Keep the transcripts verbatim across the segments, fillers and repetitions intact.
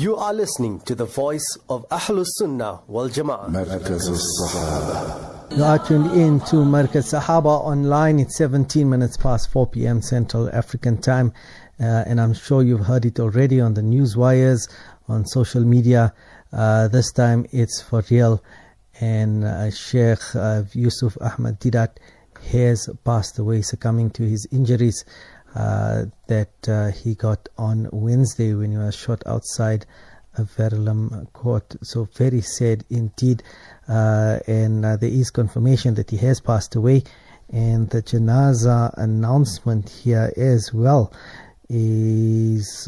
You are listening to the voice of Ahlus Sunnah wal Jama'a. Merkaz Sahaba. You are tuned in to Merkaz Sahaba online. It's seventeen minutes past four p m Central African Time. Uh, and I'm sure you've heard it already on the news wires, on social media. Uh, this time it's for real. And uh, Sheikh uh, Yusuf Ahmad Deedat has passed away, succumbing to his injuries Uh, that uh, he got on Wednesday when he was shot outside a Verulam Court. So very sad indeed, uh, and uh, there is confirmation that he has passed away, and the janaza announcement here as well is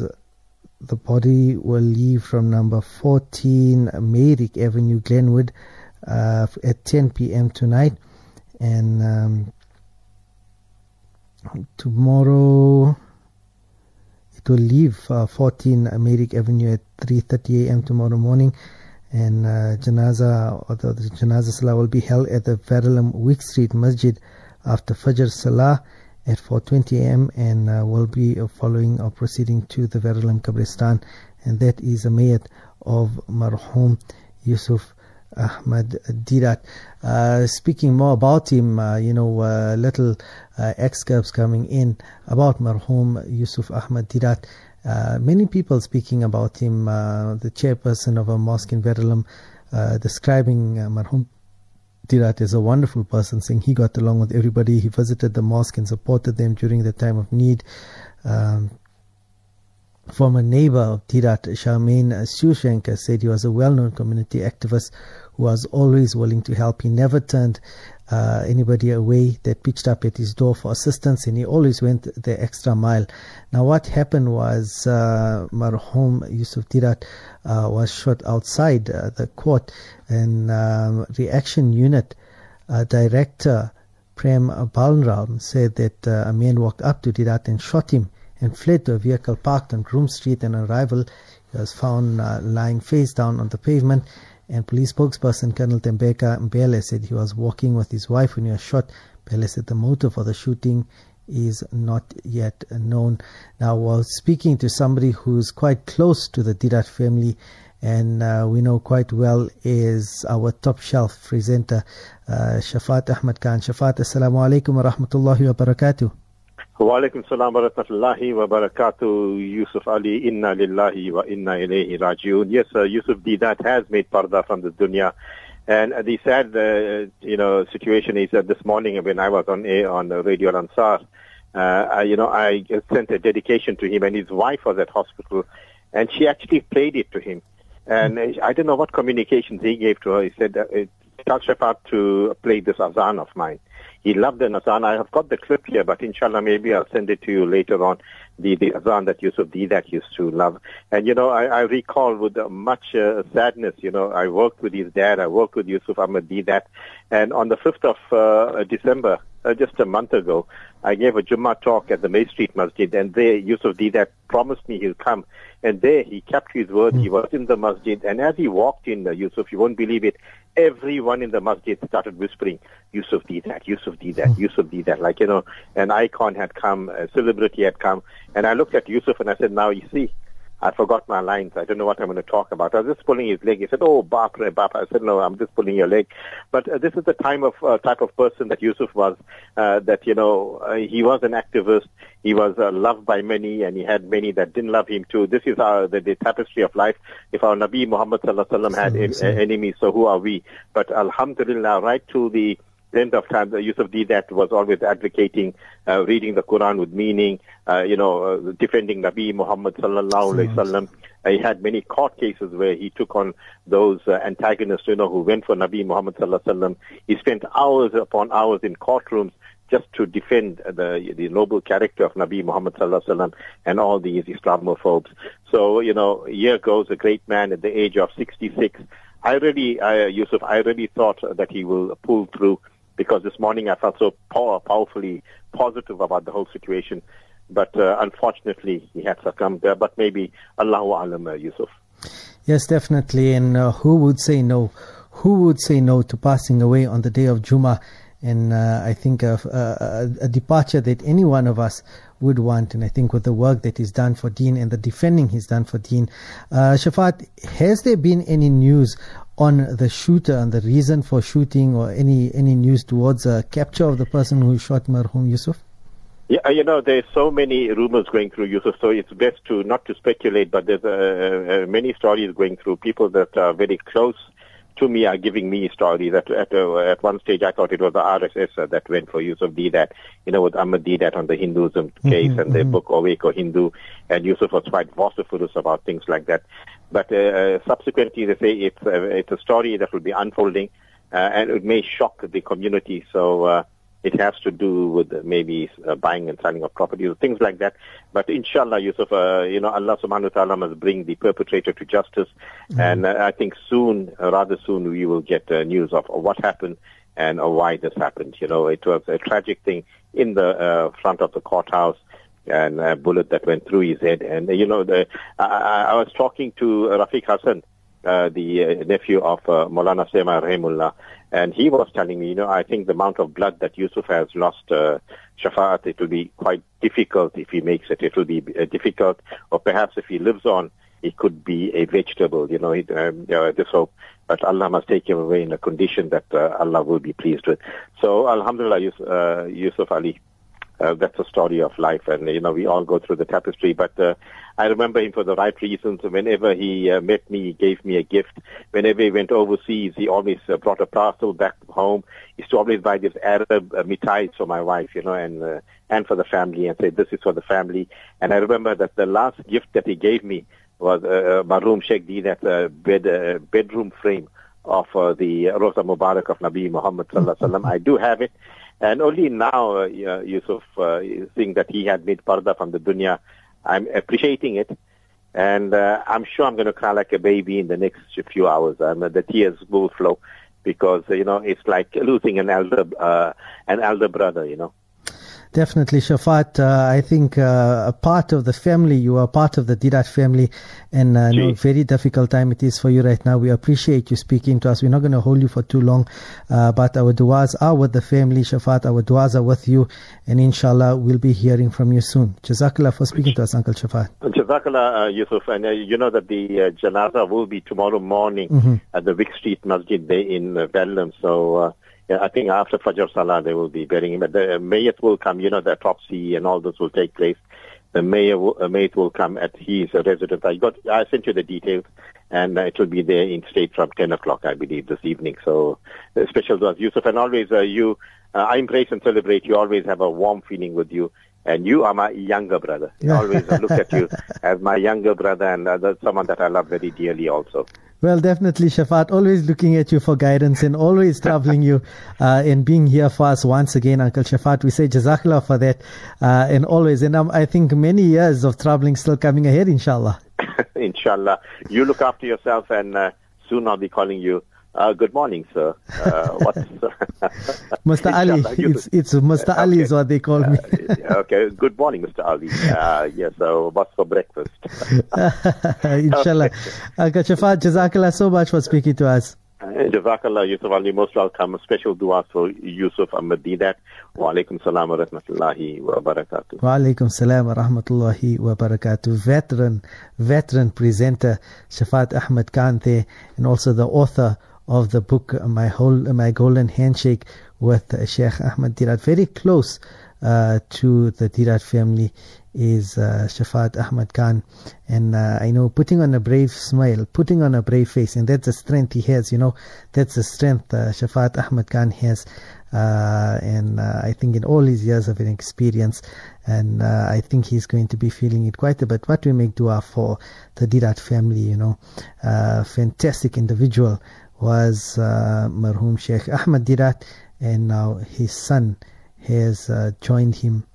the body will leave from number fourteen Merrick Avenue, Glenwood, uh, at ten p m tonight, and um, tomorrow it will leave uh, fourteen Merrick Avenue at three thirty a m tomorrow morning, and uh, janaza or the, the janaza salah will be held at the Verulam Week Street Masjid after Fajr salah at four twenty a m and uh, will be uh, following or proceeding to the Verulam Kabristan, and that is a mayat of marhum Yusuf Ahmad Deedat. Uh, speaking more about him, uh, you know, uh, little uh, excerpts coming in about Marhum Yusuf Ahmad Deedat. Uh, many people speaking about him, uh, the chairperson of a mosque in Verulam, uh, describing uh, Marhum Deedat as a wonderful person, saying he got along with everybody, he visited the mosque and supported them during the time of need. Um, Former neighbor of Deedat, Charmaine Sushenka, said he was a well-known community activist who was always willing to help. He never turned uh, anybody away that pitched up at his door for assistance, and he always went the extra mile. Now, what happened was uh, Marhum Yusuf Deedat uh, was shot outside uh, the court, and um, Reaction Unit uh, Director Prem Balram said that uh, a man walked up to Deedat and shot him and fled to a vehicle parked on Groom Street. On arrival, he was found uh, lying face down on the pavement, and police spokesperson Colonel Tembeka Mbele said he was walking with his wife when he was shot. Mbele said the motive for the shooting is not yet known. Now, while speaking to somebody who's quite close to the Deedat family, and uh, we know quite well, is our top shelf presenter, uh, Shafaat Ahmed Khan. Shafaat, assalamu alaikum wa rahmatullahi wa barakatuh. Wa alaikum salam wa rahmatullahi wa barakatuh. Yusuf Ali, inna lillahi wa inna ilayhi rajiun. Yes, uh, Yusuf Deedat has made parda from the dunya, and uh, the sad, uh, you know, situation is that this morning when I was on air on Radio Al-Ansar, uh, I, you know, I sent a dedication to him, and his wife was at hospital, and she actually played it to him, and mm-hmm. I don't know what communications he gave to her. He said, "Tell Shafaat to play this azan of mine." He loved the azan. I have got the clip here, but inshallah, maybe I'll send it to you later on, the, the azan that Yusuf Deedat used to love. And, you know, I, I recall with much uh, sadness, you know, I worked with his dad, I worked with Yusuf Ahmad Deedat, and on the fifth of uh, December, uh, just a month ago, I gave a Jummuah talk at the May Street Masjid, and there Yusuf Deedat promised me he'll come. And there he kept his word. He was in the masjid, and as he walked in, uh, Yusuf, you won't believe it, everyone in the masjid started whispering, "Yusuf Deedat, Yusuf Deedat, Yusuf Deedat." Like, you know, an icon had come, a celebrity had come, and I looked at Yusuf and I said, "Now you see, I forgot my lines. I don't know what I'm going to talk about." I was just pulling his leg. He said, "Oh, bapre, bapre." I said, "No, I'm just pulling your leg." But uh, this is the time of uh, type of person that Yusuf was, uh, that, you know, uh, he was an activist. He was uh, loved by many, and he had many that didn't love him too. This is our, the, the tapestry of life. If our Nabi Muhammad sallallahu alaihi wasallam had en- en- enemies, so who are we? But alhamdulillah, right to the end of time, Yusuf Deedat was always advocating uh, reading the Quran with meaning, uh, you know, uh, defending Nabi Muhammad sallallahu alaihi wasallam. He had many court cases where he took on those uh, antagonists, you know, who went for Nabi Muhammad sallallahu alaihi wasallam. He spent hours upon hours in courtrooms just to defend the the noble character of Nabi Muhammad sallallahu alaihi wasallam and all these Islamophobes. So, you know, here goes a great man at the age of sixty-six. I really, uh, Yusuf, I really thought that he will pull through, because this morning I felt so power, powerfully positive about the whole situation. But uh, unfortunately, he had succumbed. Uh, but maybe Allahu Alam, uh, Yusuf. Yes, definitely. And uh, who would say no? Who would say no to passing away on the day of Jummah? And uh, I think of uh, a departure that any one of us would want. And I think with the work that he's done for Deen and the defending he's done for Deen, uh, Shafaat, has there been any news on the shooter, on the reason for shooting, or any, any news towards a capture of the person who shot Marhum Yusuf? Yeah, you know, there's so many rumors going through, Yusuf, so it's best to not to speculate, but there's uh, uh, many stories going through. People that are very close to me are giving me stories. At at, uh, at one stage, I thought it was the R S S that went for Yusuf Deedat, you know, with Ahmad Deedat on the Hinduism case, mm-hmm, and their mm-hmm. book, Awake or Hindu, and Yusuf was quite vociferous about things like that. But uh, subsequently, they say it's, uh, it's a story that will be unfolding, uh, and it may shock the community, so... Uh, It has to do with maybe uh, buying and selling of property or things like that. But inshallah, Yusuf, uh, you know, Allah subhanahu wa ta'ala must bring the perpetrator to justice. Mm-hmm. And uh, I think soon, uh, rather soon, we will get uh, news of what happened and uh, why this happened. You know, it was a tragic thing in the uh, front of the courthouse, and a bullet that went through his head. And, uh, you know, the, I, I was talking to Rafiq Hassan, uh, the uh, nephew of uh, Molana Seema, rahimullah. And he was telling me, you know, I think the amount of blood that Yusuf has lost, uh, Shafaat, it will be quite difficult if he makes it. It will be uh, difficult, or perhaps if he lives on, it could be a vegetable, you know, it, um, uh, this hope. But Allah must take him away in a condition that uh, Allah will be pleased with. So, alhamdulillah, Yusuf, uh, Yusuf Alli, uh, that's a story of life. And, you know, we all go through the tapestry, but... Uh, I remember him for the right reasons. Whenever he uh, met me, he gave me a gift. Whenever he went overseas, he always uh, brought a parcel back home. He used to always buy this Arab uh, mitai for my wife, you know, and uh, and for the family, and say, this is for the family. And I remember that the last gift that he gave me was uh, Marhum Sheikh Deedat's uh, bed, uh, bedroom frame of uh, the Rosa Mubarak of Nabi Muhammad sallallahu alaihi wasallam. I do have it. And only now, uh, Yusuf, uh, seeing that he had made parda from the dunya, I'm appreciating it, and uh, I'm sure I'm going to cry like a baby in the next few hours. Um, the tears will flow because, you know, it's like losing an elder, uh, an elder brother, you know. Definitely, Shafaat. Uh, I think uh, a part of the family, you are part of the Deedat family, and uh, no, very difficult time it is for you right now. We appreciate you speaking to us. We're not going to hold you for too long, uh, but our du'as are with the family, Shafaat. Our du'as are with you, and inshallah, we'll be hearing from you soon. Jazakallah for speaking to us, Uncle Shafaat. Jazakallah, uh, Yusuf. And uh, you know that the uh, janaza will be tomorrow morning mm-hmm. at the Vic Street Masjid Bay in uh, Vellum. So, uh, Yeah, I think after Fajr Salah, they will be burying him. But the mayat will come, you know, the autopsy and all this will take place. The mayor will, uh, mayat will come at his residence. I got, I sent you the details, and it will be there in state from ten o'clock, I believe, this evening. So, uh, special to us, Yusuf. And always, uh, you, uh, I embrace and celebrate. You always have a warm feeling with you. And you are my younger brother. I always look at you as my younger brother, and uh, that's someone that I love very dearly also. Well, definitely, Shafaat, always looking at you for guidance and always traveling you uh, and being here for us once again, Uncle Shafaat. We say Jazakallah for that uh, and always. And um, I think many years of traveling still coming ahead, inshallah. Inshallah. You look after yourself, and uh, soon I'll be calling you. Uh, good morning, sir. Uh, what's Mister Ali? It's, it's Mister Uh, Ali okay. is what they call uh, me. Okay. Good morning, Mister Ali. Uh, yes. Yeah, so, what's for breakfast? Inshallah. Okay. Shafaat, Jazakallah so much for speaking to us. Jazakallah, Yusuf Ali. Most welcome. Special du'a for Yusuf Ahmad Deedat. Wa alaikum salam wa rahmatullahi wa barakatuh. Wa alaikum salam wa rahmatullahi wa barakatuh. Veteran, veteran presenter Shafaat Ahmed Khan there, and also the author of the book My Whole, My Golden Handshake with Sheikh Ahmad Deedat. Very close uh, to the Deedat family is uh, Shafaat Ahmed Khan, and uh, I know putting on a brave smile, putting on a brave face, and that's the strength he has, you know, that's the strength uh, Shafaat Ahmed Khan has, uh, and uh, I think in all his years of experience, and uh, I think he's going to be feeling it quite a bit. What we make dua for the Deedat family, you know, uh, fantastic individual was uh, Marhum Sheikh Ahmad Deedat, and now his son has uh, joined him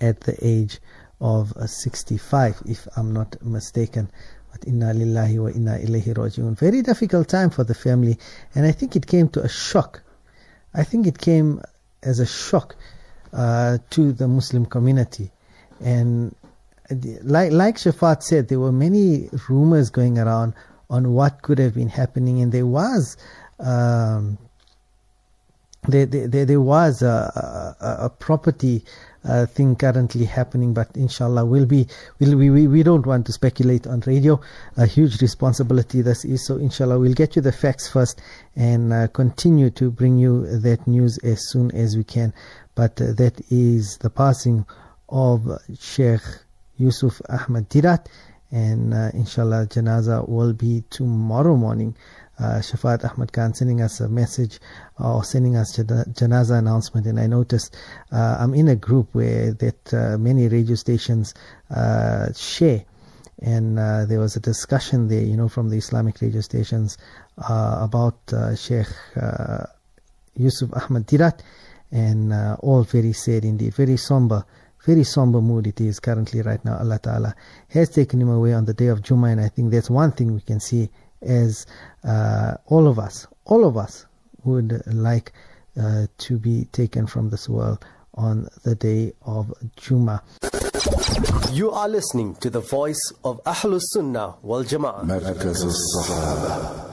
at the age of uh, sixty-five, if I'm not mistaken. But inna lillahi wa inna ilayhi raji'un. Very difficult time for the family, and I think it came to a shock. I think it came as a shock uh, to the Muslim community. And like, like Shafaat said, there were many rumors going around on what could have been happening, and there was um, there, there, there was a, a, a property uh, thing currently happening, but inshallah will be will we, we we don't want to speculate on radio. A huge responsibility this is, so inshallah we'll get you the facts first and uh, continue to bring you that news as soon as we can. But uh, that is the passing of Sheikh Yusuf Ahmad Deedat, and uh, inshallah janaza will be tomorrow morning. Uh, Shafaat Ahmed Khan sending us a message uh, or sending us janaza announcement, and I noticed uh, I'm in a group where that uh, many radio stations uh, share, and uh, there was a discussion there, you know, from the Islamic radio stations uh, about uh, Sheikh uh, Yusuf Ahmad Deedat, and uh, all very sad indeed, very somber. Very somber mood it is currently right now. Allah Ta'ala has taken him away on the day of Jummah, and I think that's one thing we can see as uh, all of us, all of us would like uh, to be taken from this world on the day of Jummah. You are listening to the voice of Ahlus Sunnah wal Jama'a. Merkaz Sahaba.